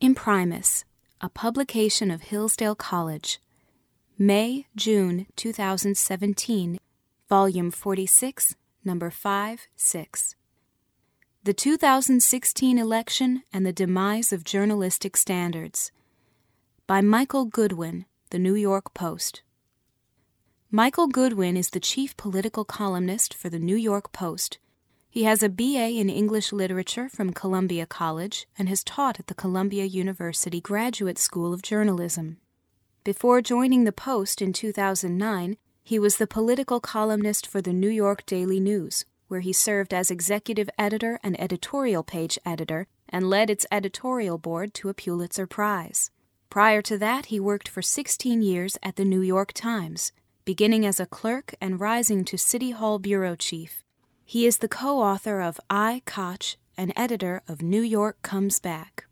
Imprimis, a publication of Hillsdale College, May-June 2017, Volume 46, Number 5-6. The 2016 Election and the Demise of Journalistic Standards, by Michael Goodwin, The New York Post. Michael Goodwin is the chief political columnist for The New York Post. He has a B.A. in English Literature from Columbia College and has taught at the Columbia University Graduate School of Journalism. Before joining the Post in 2009, he was the political columnist for the New York Daily News, where he served as executive editor and editorial page editor and led its editorial board to a Pulitzer Prize. Prior to that, he worked for 16 years at the New York Times, beginning as a clerk and rising to City Hall bureau chief. He is the co-author of I, Koch, and editor of New York Comes Back.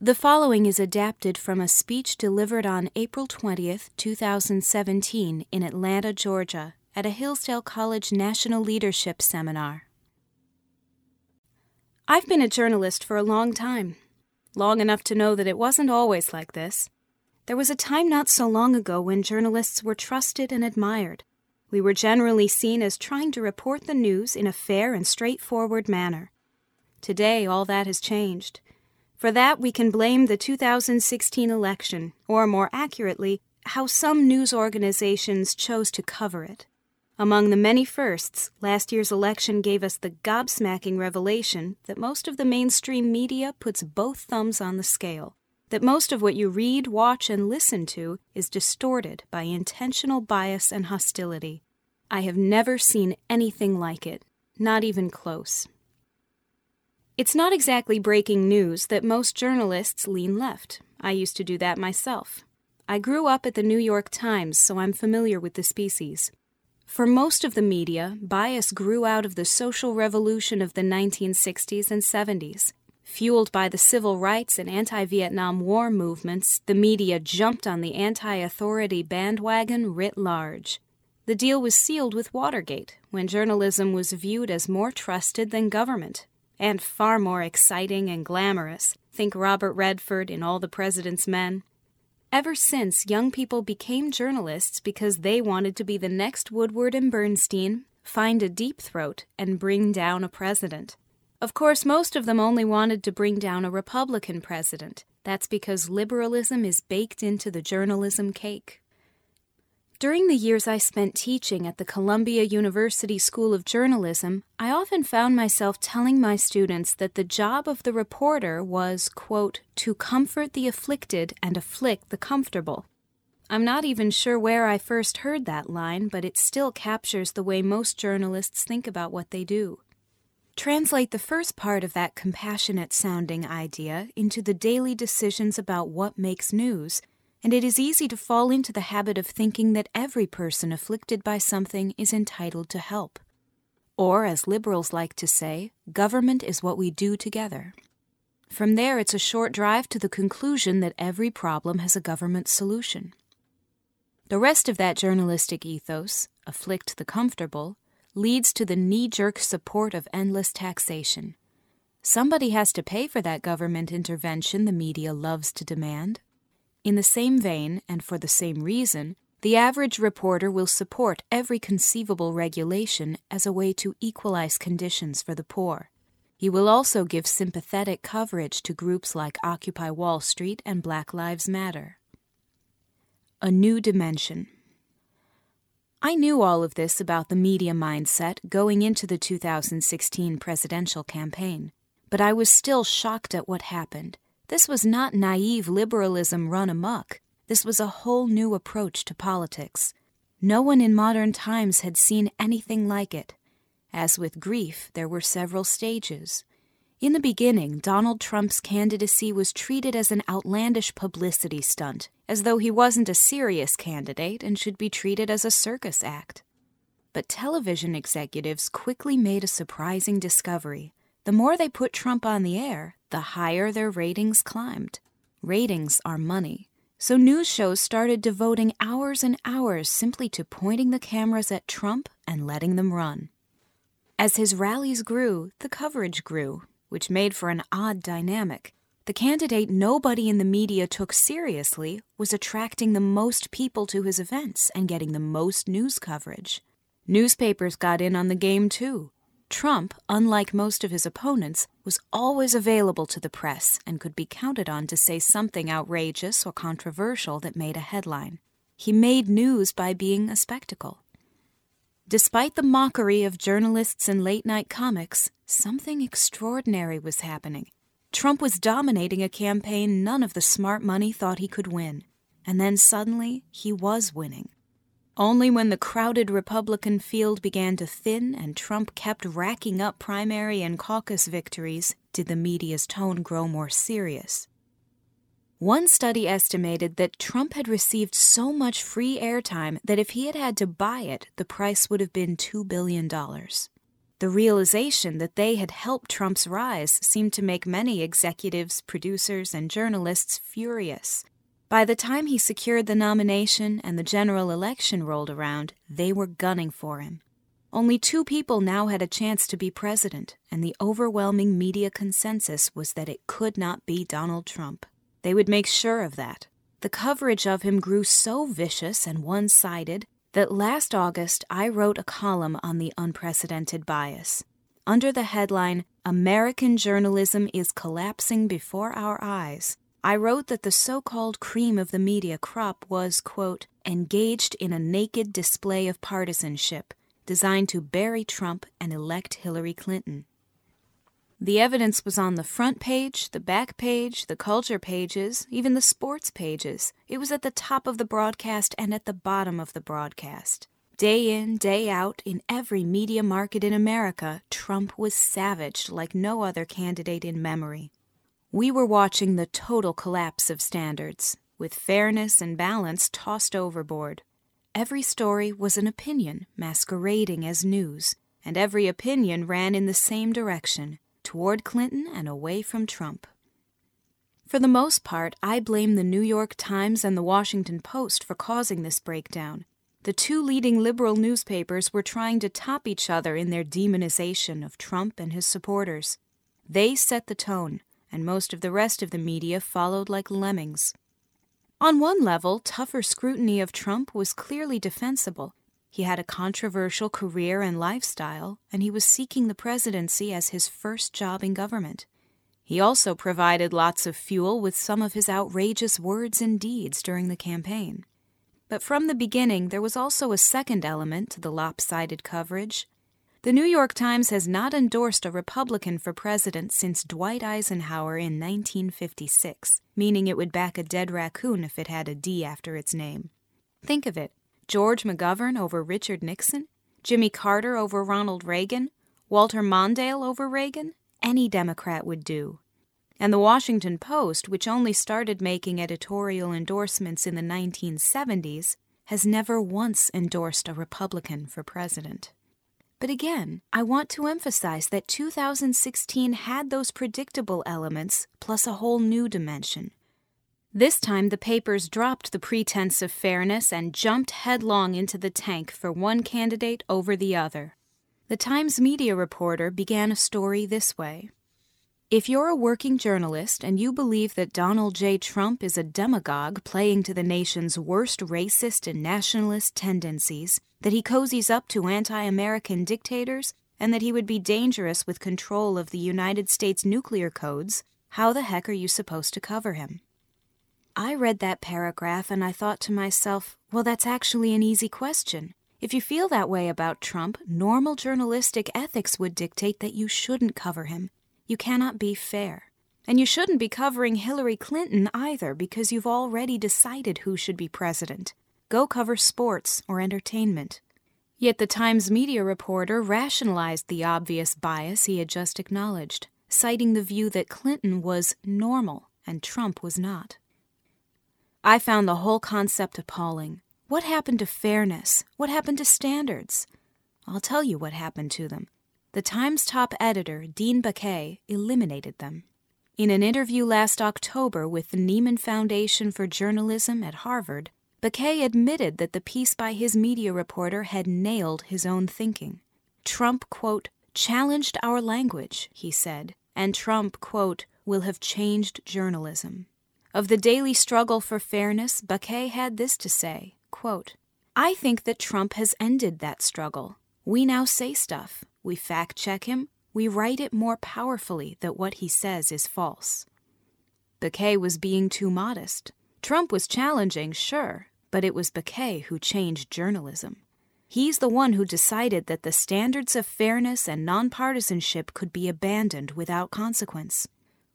The following is adapted from a speech delivered on April 20, 2017 in Atlanta, Georgia, at a Hillsdale College National Leadership Seminar. I've been a journalist for a long time, long enough to know that it wasn't always like this. There was a time not so long ago when journalists were trusted and admired. We were generally seen as trying to report the news in a fair and straightforward manner. Today, all that has changed. For that, we can blame the 2016 election, or more accurately, how some news organizations chose to cover it. Among the many firsts, last year's election gave us the gobsmacking revelation that most of the mainstream media puts both thumbs on the scale, that most of what you read, watch, and listen to is distorted by intentional bias and hostility. I have never seen anything like it, not even close. It's not exactly breaking news that most journalists lean left. I used to do that myself. I grew up at the New York Times, so I'm familiar with the species. For most of the media, bias grew out of the social revolution of the 1960s and 70s. Fueled by the civil rights and anti-Vietnam War movements, the media jumped on the anti-authority bandwagon writ large. The deal was sealed with Watergate, when journalism was viewed as more trusted than government, and far more exciting and glamorous. Think Robert Redford in All the President's Men. Ever since, young people became journalists because they wanted to be the next Woodward and Bernstein, find a deep throat, and bring down a president. Of course, most of them only wanted to bring down a Republican president. That's because liberalism is baked into the journalism cake. During the years I spent teaching at the Columbia University School of Journalism, I often found myself telling my students that the job of the reporter was, quote, to comfort the afflicted and afflict the comfortable. I'm not even sure where I first heard that line, but it still captures the way most journalists think about what they do. Translate the first part of that compassionate-sounding idea into the daily decisions about what makes news, and it is easy to fall into the habit of thinking that every person afflicted by something is entitled to help. Or, as liberals like to say, government is what we do together. From there, it's a short drive to the conclusion that every problem has a government solution. The rest of that journalistic ethos, afflict the comfortable, leads to the knee-jerk support of endless taxation. Somebody has to pay for that government intervention the media loves to demand. In the same vein, and for the same reason, the average reporter will support every conceivable regulation as a way to equalize conditions for the poor. He will also give sympathetic coverage to groups like Occupy Wall Street and Black Lives Matter. A new dimension. I knew all of this about the media mindset going into the 2016 presidential campaign, but I was still shocked at what happened. This was not naive liberalism run amok. This was a whole new approach to politics. No one in modern times had seen anything like it. As with grief, there were several stages. In the beginning, Donald Trump's candidacy was treated as an outlandish publicity stunt, as though he wasn't a serious candidate and should be treated as a circus act. But television executives quickly made a surprising discovery. The more they put Trump on the air, the higher their ratings climbed. Ratings are money. So news shows started devoting hours and hours simply to pointing the cameras at Trump and letting them run. As his rallies grew, the coverage grew, which made for an odd dynamic. The candidate nobody in the media took seriously was attracting the most people to his events and getting the most news coverage. Newspapers got in on the game, too. Trump, unlike most of his opponents, was always available to the press and could be counted on to say something outrageous or controversial that made a headline. He made news by being a spectacle. Despite the mockery of journalists and late-night comics, something extraordinary was happening. Trump was dominating a campaign none of the smart money thought he could win. And then suddenly, he was winning. Only when the crowded Republican field began to thin and Trump kept racking up primary and caucus victories did the media's tone grow more serious. One study estimated that Trump had received so much free airtime that if he had had to buy it, the price would have been $2 billion. The realization that they had helped Trump's rise seemed to make many executives, producers, and journalists furious. By the time he secured the nomination and the general election rolled around, they were gunning for him. Only two people now had a chance to be president, and the overwhelming media consensus was that it could not be Donald Trump. They would make sure of that. The coverage of him grew so vicious and one-sided that last August I wrote a column on the unprecedented bias. Under the headline, "American Journalism is Collapsing Before Our Eyes," I wrote that the so-called cream of the media crop was, quote, engaged in a naked display of partisanship designed to bury Trump and elect Hillary Clinton. The evidence was on the front page, the back page, the culture pages, even the sports pages. It was at the top of the broadcast and at the bottom of the broadcast. Day in, day out, in every media market in America, Trump was savaged like no other candidate in memory. We were watching the total collapse of standards, with fairness and balance tossed overboard. Every story was an opinion masquerading as news, and every opinion ran in the same direction, toward Clinton and away from Trump. For the most part, I blame the New York Times and the Washington Post for causing this breakdown. The two leading liberal newspapers were trying to top each other in their demonization of Trump and his supporters. They set the tone, and most of the rest of the media followed like lemmings. On one level, tougher scrutiny of Trump was clearly defensible. He had a controversial career and lifestyle, and he was seeking the presidency as his first job in government. He also provided lots of fuel with some of his outrageous words and deeds during the campaign. But from the beginning, there was also a second element to the lopsided coverage. The New York Times has not endorsed a Republican for president since Dwight Eisenhower in 1956, meaning it would back a dead raccoon if it had a D after its name. Think of it. George McGovern over Richard Nixon, Jimmy Carter over Ronald Reagan, Walter Mondale over Reagan, any Democrat would do. And the Washington Post, which only started making editorial endorsements in the 1970s, has never once endorsed a Republican for president. But again, I want to emphasize that 2016 had those predictable elements, plus a whole new dimension. This time, the papers dropped the pretense of fairness and jumped headlong into the tank for one candidate over the other. The Times media reporter began a story this way. If you're a working journalist and you believe that Donald J. Trump is a demagogue playing to the nation's worst racist and nationalist tendencies, that he cozies up to anti-American dictators, and that he would be dangerous with control of the United States nuclear codes, how the heck are you supposed to cover him? I read that paragraph and I thought to myself, well, that's actually an easy question. If you feel that way about Trump, normal journalistic ethics would dictate that you shouldn't cover him. You cannot be fair. And you shouldn't be covering Hillary Clinton either, because you've already decided who should be president. Go cover sports or entertainment. Yet the Times media reporter rationalized the obvious bias he had just acknowledged, citing the view that Clinton was normal and Trump was not. I found the whole concept appalling. What happened to fairness? What happened to standards? I'll tell you what happened to them. The Times top editor, Dean Baquet, eliminated them. In an interview last October with the Nieman Foundation for Journalism at Harvard, Baquet admitted that the piece by his media reporter had nailed his own thinking. Trump, quote, challenged our language, he said, and Trump, quote, will have changed journalism. Of the daily struggle for fairness, Baquet had this to say, quote, "I think that Trump has ended that struggle. We now say stuff. We fact-check him. We write it more powerfully that what he says is false." Baquet was being too modest. Trump was challenging, sure, but it was Baquet who changed journalism. He's the one who decided that the standards of fairness and nonpartisanship could be abandoned without consequence.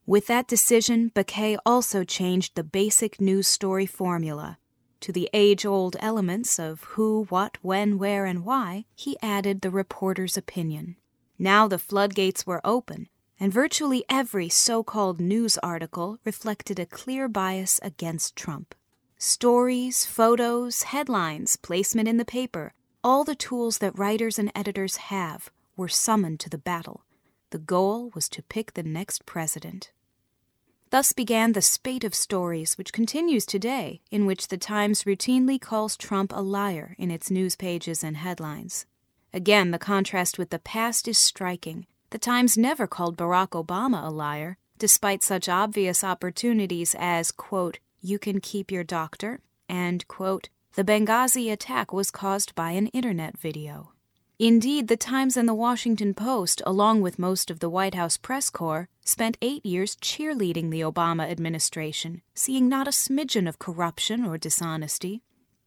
With that decision, Baquet also changed the basic news story formula. To the age-old elements of who, what, when, where, and why, he added the reporter's opinion. Now the floodgates were open, and virtually every so-called news article reflected a clear bias against Trump. Stories, photos, headlines, placement in the paper, all the tools that writers and editors have were summoned to the battle. The goal was to pick the next president. Thus began the spate of stories which continues today, in which the Times routinely calls Trump a liar in its news pages and headlines. Again, the contrast with the past is striking. The Times never called Barack Obama a liar, despite such obvious opportunities as, quote, "you can keep your doctor," and, quote, "the Benghazi attack was caused by an internet video." Indeed, the Times and the Washington Post, along with most of the White House press corps, spent 8 years cheerleading the Obama administration, seeing not a smidgen of corruption or dishonesty.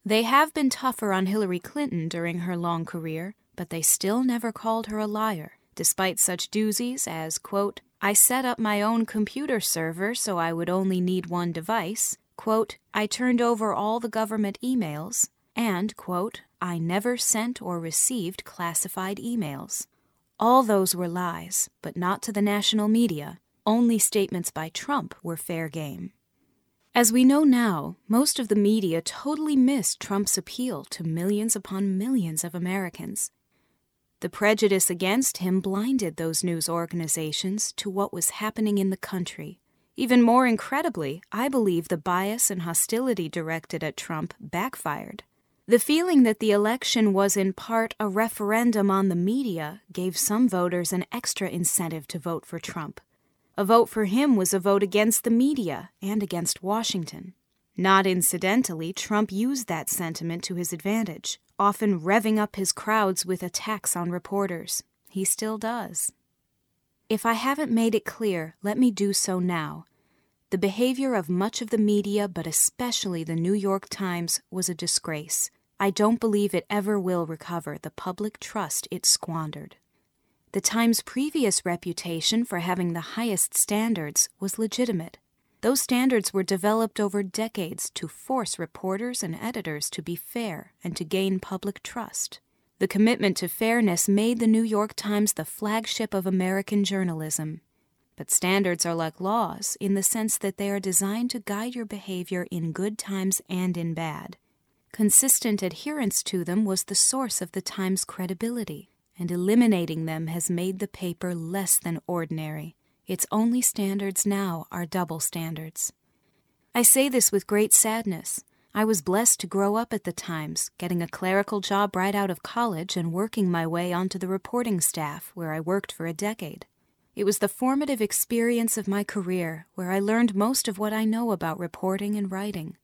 They have been tougher on Hillary Clinton during her long career, but they still never called her a liar, despite such doozies as, quote, "I set up my own computer server so I would only need one device," quote, "I turned over all the government emails," and, quote, "I never sent or received classified emails." All those were lies, but not to the national media. Only statements by Trump were fair game. As we know now, most of the media totally missed Trump's appeal to millions upon millions of Americans. The prejudice against him blinded those news organizations to what was happening in the country. Even more incredibly, I believe the bias and hostility directed at Trump backfired. The feeling that the election was in part a referendum on the media gave some voters an extra incentive to vote for Trump. A vote for him was a vote against the media and against Washington. Not incidentally, Trump used that sentiment to his advantage, often revving up his crowds with attacks on reporters. He still does. If I haven't made it clear, let me do so now. The behavior of much of the media, but especially the New York Times, was a disgrace. I don't believe it ever will recover the public trust it squandered. The Times' previous reputation for having the highest standards was legitimate. Those standards were developed over decades to force reporters and editors to be fair and to gain public trust. The commitment to fairness made the New York Times the flagship of American journalism. But standards are like laws in the sense that they are designed to guide your behavior in good times and in bad. Consistent adherence to them was the source of the Times' credibility, and eliminating them has made the paper less than ordinary. Its only standards now are double standards. I say this with great sadness. I was blessed to grow up at the Times, getting a clerical job right out of college and working my way onto the reporting staff, where I worked for a decade. It was the formative experience of my career where I learned most of what I know about reporting and writing.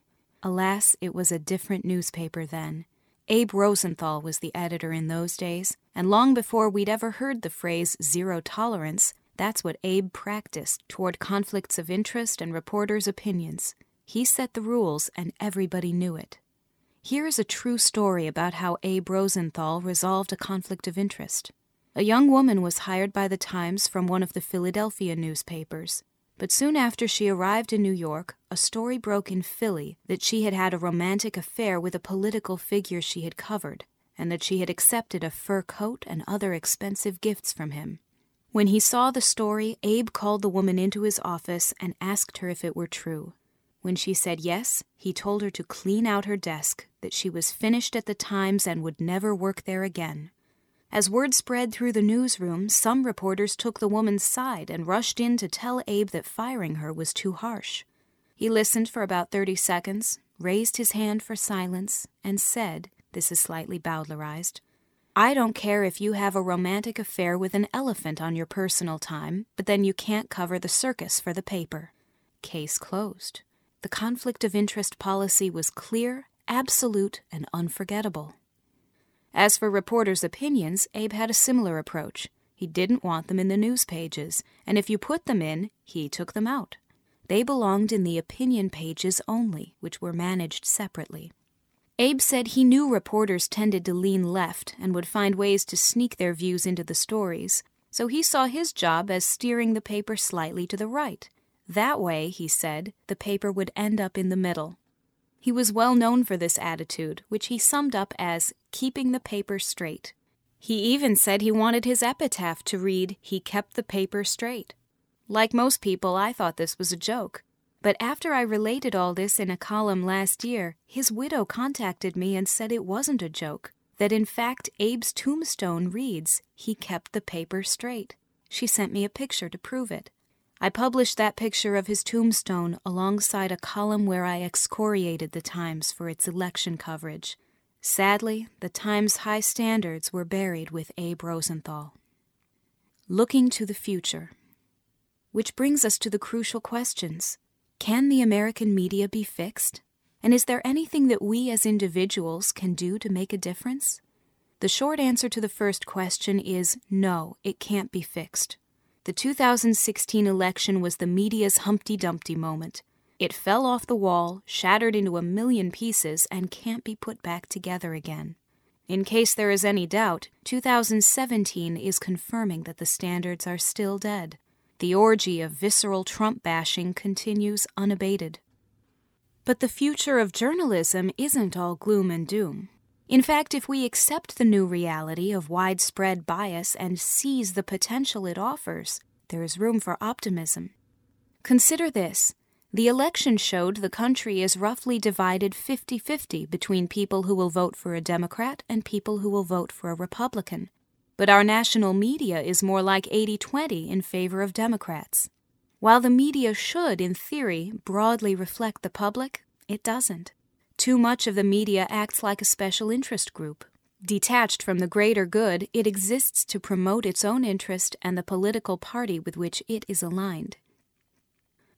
Alas, it was a different newspaper then. Abe Rosenthal was the editor in those days, and long before we'd ever heard the phrase zero tolerance, that's what Abe practiced toward conflicts of interest and reporters' opinions. He set the rules, and everybody knew it. Here is a true story about how Abe Rosenthal resolved a conflict of interest. A young woman was hired by the Times from one of the Philadelphia newspapers, but soon after she arrived in New York, a story broke in Philly that she had had a romantic affair with a political figure she had covered, and that she had accepted a fur coat and other expensive gifts from him. When he saw the story, Abe called the woman into his office and asked her if it were true. When she said yes, he told her to clean out her desk, that she was finished at the Times and would never work there again. As word spread through the newsroom, some reporters took the woman's side and rushed in to tell Abe that firing her was too harsh. He listened for about 30 seconds, raised his hand for silence, and said, this is slightly Bowdlerized, I don't care if you have a romantic affair with an elephant on your personal time, but then you can't cover the circus for the paper. Case closed. The conflict of interest policy was clear, absolute, and unforgettable. As for reporters' opinions, Abe had a similar approach. He didn't want them in the news pages, and if you put them in, he took them out. They belonged in the opinion pages only, which were managed separately. Abe said he knew reporters tended to lean left and would find ways to sneak their views into the stories, so he saw his job as steering the paper slightly to the right. That way, he said, the paper would end up in the middle. He was well known for this attitude, which he summed up as keeping the paper straight. He even said he wanted his epitaph to read, "He kept the paper straight." Like most people, I thought this was a joke. But after I related all this in a column last year, his widow contacted me and said it wasn't a joke, that in fact Abe's tombstone reads, "He kept the paper straight." She sent me a picture to prove it. I published that picture of his tombstone alongside a column where I excoriated the Times for its election coverage. Sadly, the Times' high standards were buried with Abe Rosenthal. Looking to the future. Which brings us to the crucial questions. Can the American media be fixed? And is there anything that we as individuals can do to make a difference? The short answer to the first question is no, it can't be fixed. The 2016 election was the media's Humpty Dumpty moment. It fell off the wall, shattered into 1 million pieces, and can't be put back together again. In case there is any doubt, 2017 is confirming that the standards are still dead. The orgy of visceral Trump bashing continues unabated. But the future of journalism isn't all gloom and doom. In fact, if we accept the new reality of widespread bias and seize the potential it offers, there is room for optimism. Consider this. The election showed the country is roughly divided 50-50 between people who will vote for a Democrat and people who will vote for a Republican. But our national media is more like 80-20 in favor of Democrats. While the media should, in theory, broadly reflect the public, it doesn't. Too much of the media acts like a special interest group. Detached from the greater good, it exists to promote its own interest and the political party with which it is aligned.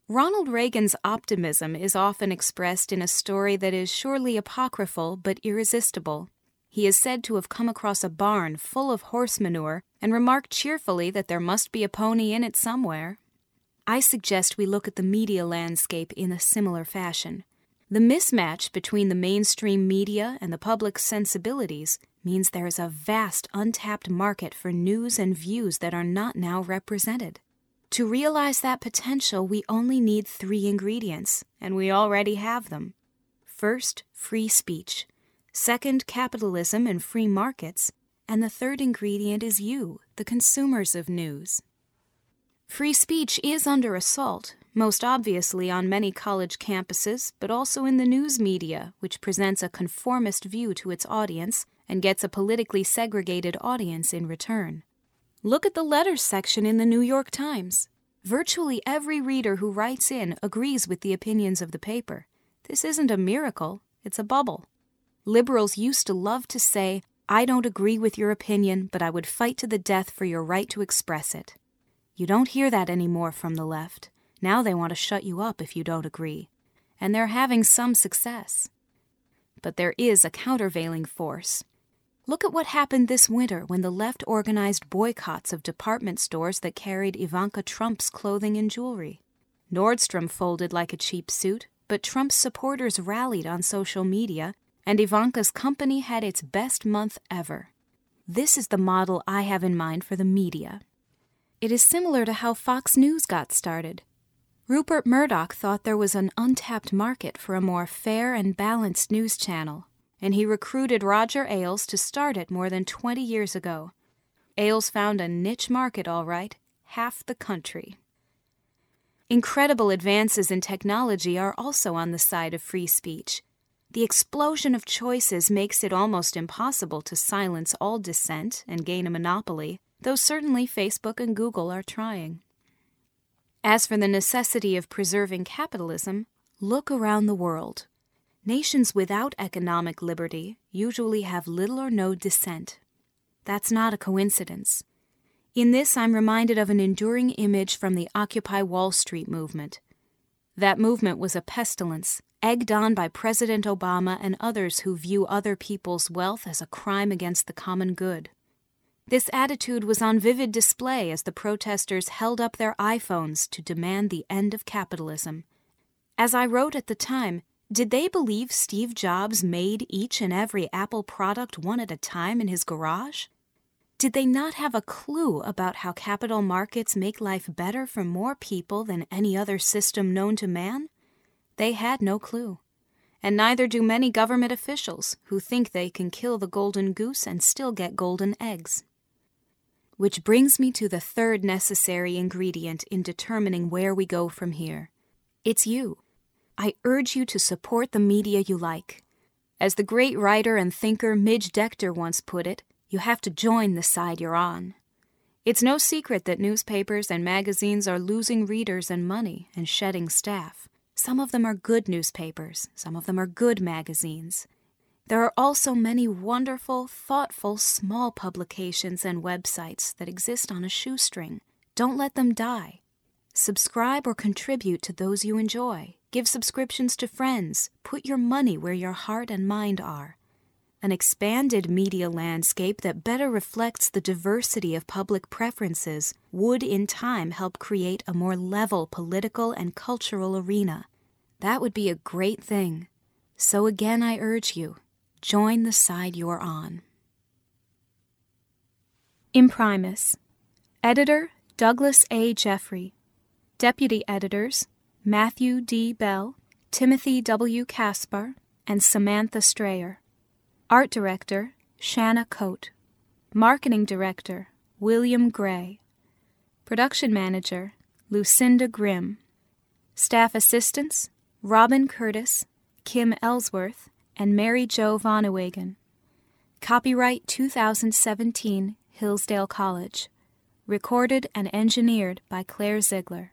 Ronald Reagan's optimism is often expressed in a story that is surely apocryphal but irresistible. He is said to have come across a barn full of horse manure and remarked cheerfully that there must be a pony in it somewhere. I suggest we look at the media landscape in a similar fashion. The mismatch between the mainstream media and the public's sensibilities means there is a vast untapped market for news and views that are not now represented. To realize that potential, we only need 3 ingredients, and we already have them. First, free speech. Second, capitalism and free markets, and the third ingredient is you, the consumers of news. Free speech is under assault, most obviously on many college campuses, but also in the news media, which presents a conformist view to its audience and gets a politically segregated audience in return. Look at the letters section in the New York Times. Virtually every reader who writes in agrees with the opinions of the paper. This isn't a miracle, it's a bubble. Liberals used to love to say, "I don't agree with your opinion, but I would fight to the death for your right to express it." You don't hear that anymore from the left. Now they want to shut you up if you don't agree. And they're having some success. But there is a countervailing force. Look at what happened this winter when the left organized boycotts of department stores that carried Ivanka Trump's clothing and jewelry. Nordstrom folded like a cheap suit, but Trump's supporters rallied on social media, and Ivanka's company had its best month ever. This is the model I have in mind for the media. It is similar to how Fox News got started. Rupert Murdoch thought there was an untapped market for a more fair and balanced news channel, and he recruited Roger Ailes to start it more than 20 years ago. Ailes found a niche market, all right, half the country. Incredible advances in technology are also on the side of free speech. The explosion of choices makes it almost impossible to silence all dissent and gain a monopoly, though certainly Facebook and Google are trying. As for the necessity of preserving capitalism, look around the world. Nations without economic liberty usually have little or no dissent. That's not a coincidence. In this, I'm reminded of an enduring image from the Occupy Wall Street movement. That movement was a pestilence, egged on by President Obama and others who view other people's wealth as a crime against the common good. This attitude was on vivid display as the protesters held up their iPhones to demand the end of capitalism. As I wrote at the time, did they believe Steve Jobs made each and every Apple product one at a time in his garage? Did they not have a clue about how capital markets make life better for more people than any other system known to man? They had no clue. And neither do many government officials who think they can kill the golden goose and still get golden eggs. Which brings me to the third necessary ingredient in determining where we go from here. It's you. I urge you to support the media you like. As the great writer and thinker Midge Decter once put it, you have to join the side you're on. It's no secret that newspapers and magazines are losing readers and money and shedding staff. Some of them are good newspapers. Some of them are good magazines. There are also many wonderful, thoughtful, small publications and websites that exist on a shoestring. Don't let them die. Subscribe or contribute to those you enjoy. Give subscriptions to friends. Put your money where your heart and mind are. An expanded media landscape that better reflects the diversity of public preferences would in time help create a more level political and cultural arena. That would be a great thing. So again, I urge you, join the side you're on. Imprimis. Editor, Douglas A. Jeffrey. Deputy editors, Matthew D. Bell, Timothy W. Caspar, and Samantha Strayer. Art Director, Shanna Cote. Marketing Director, William Gray. Production Manager, Lucinda Grimm. Staff Assistants, Robin Curtis, Kim Ellsworth, and Mary Jo Vonnewagen. Copyright 2017, Hillsdale College. Recorded and engineered by Claire Ziegler.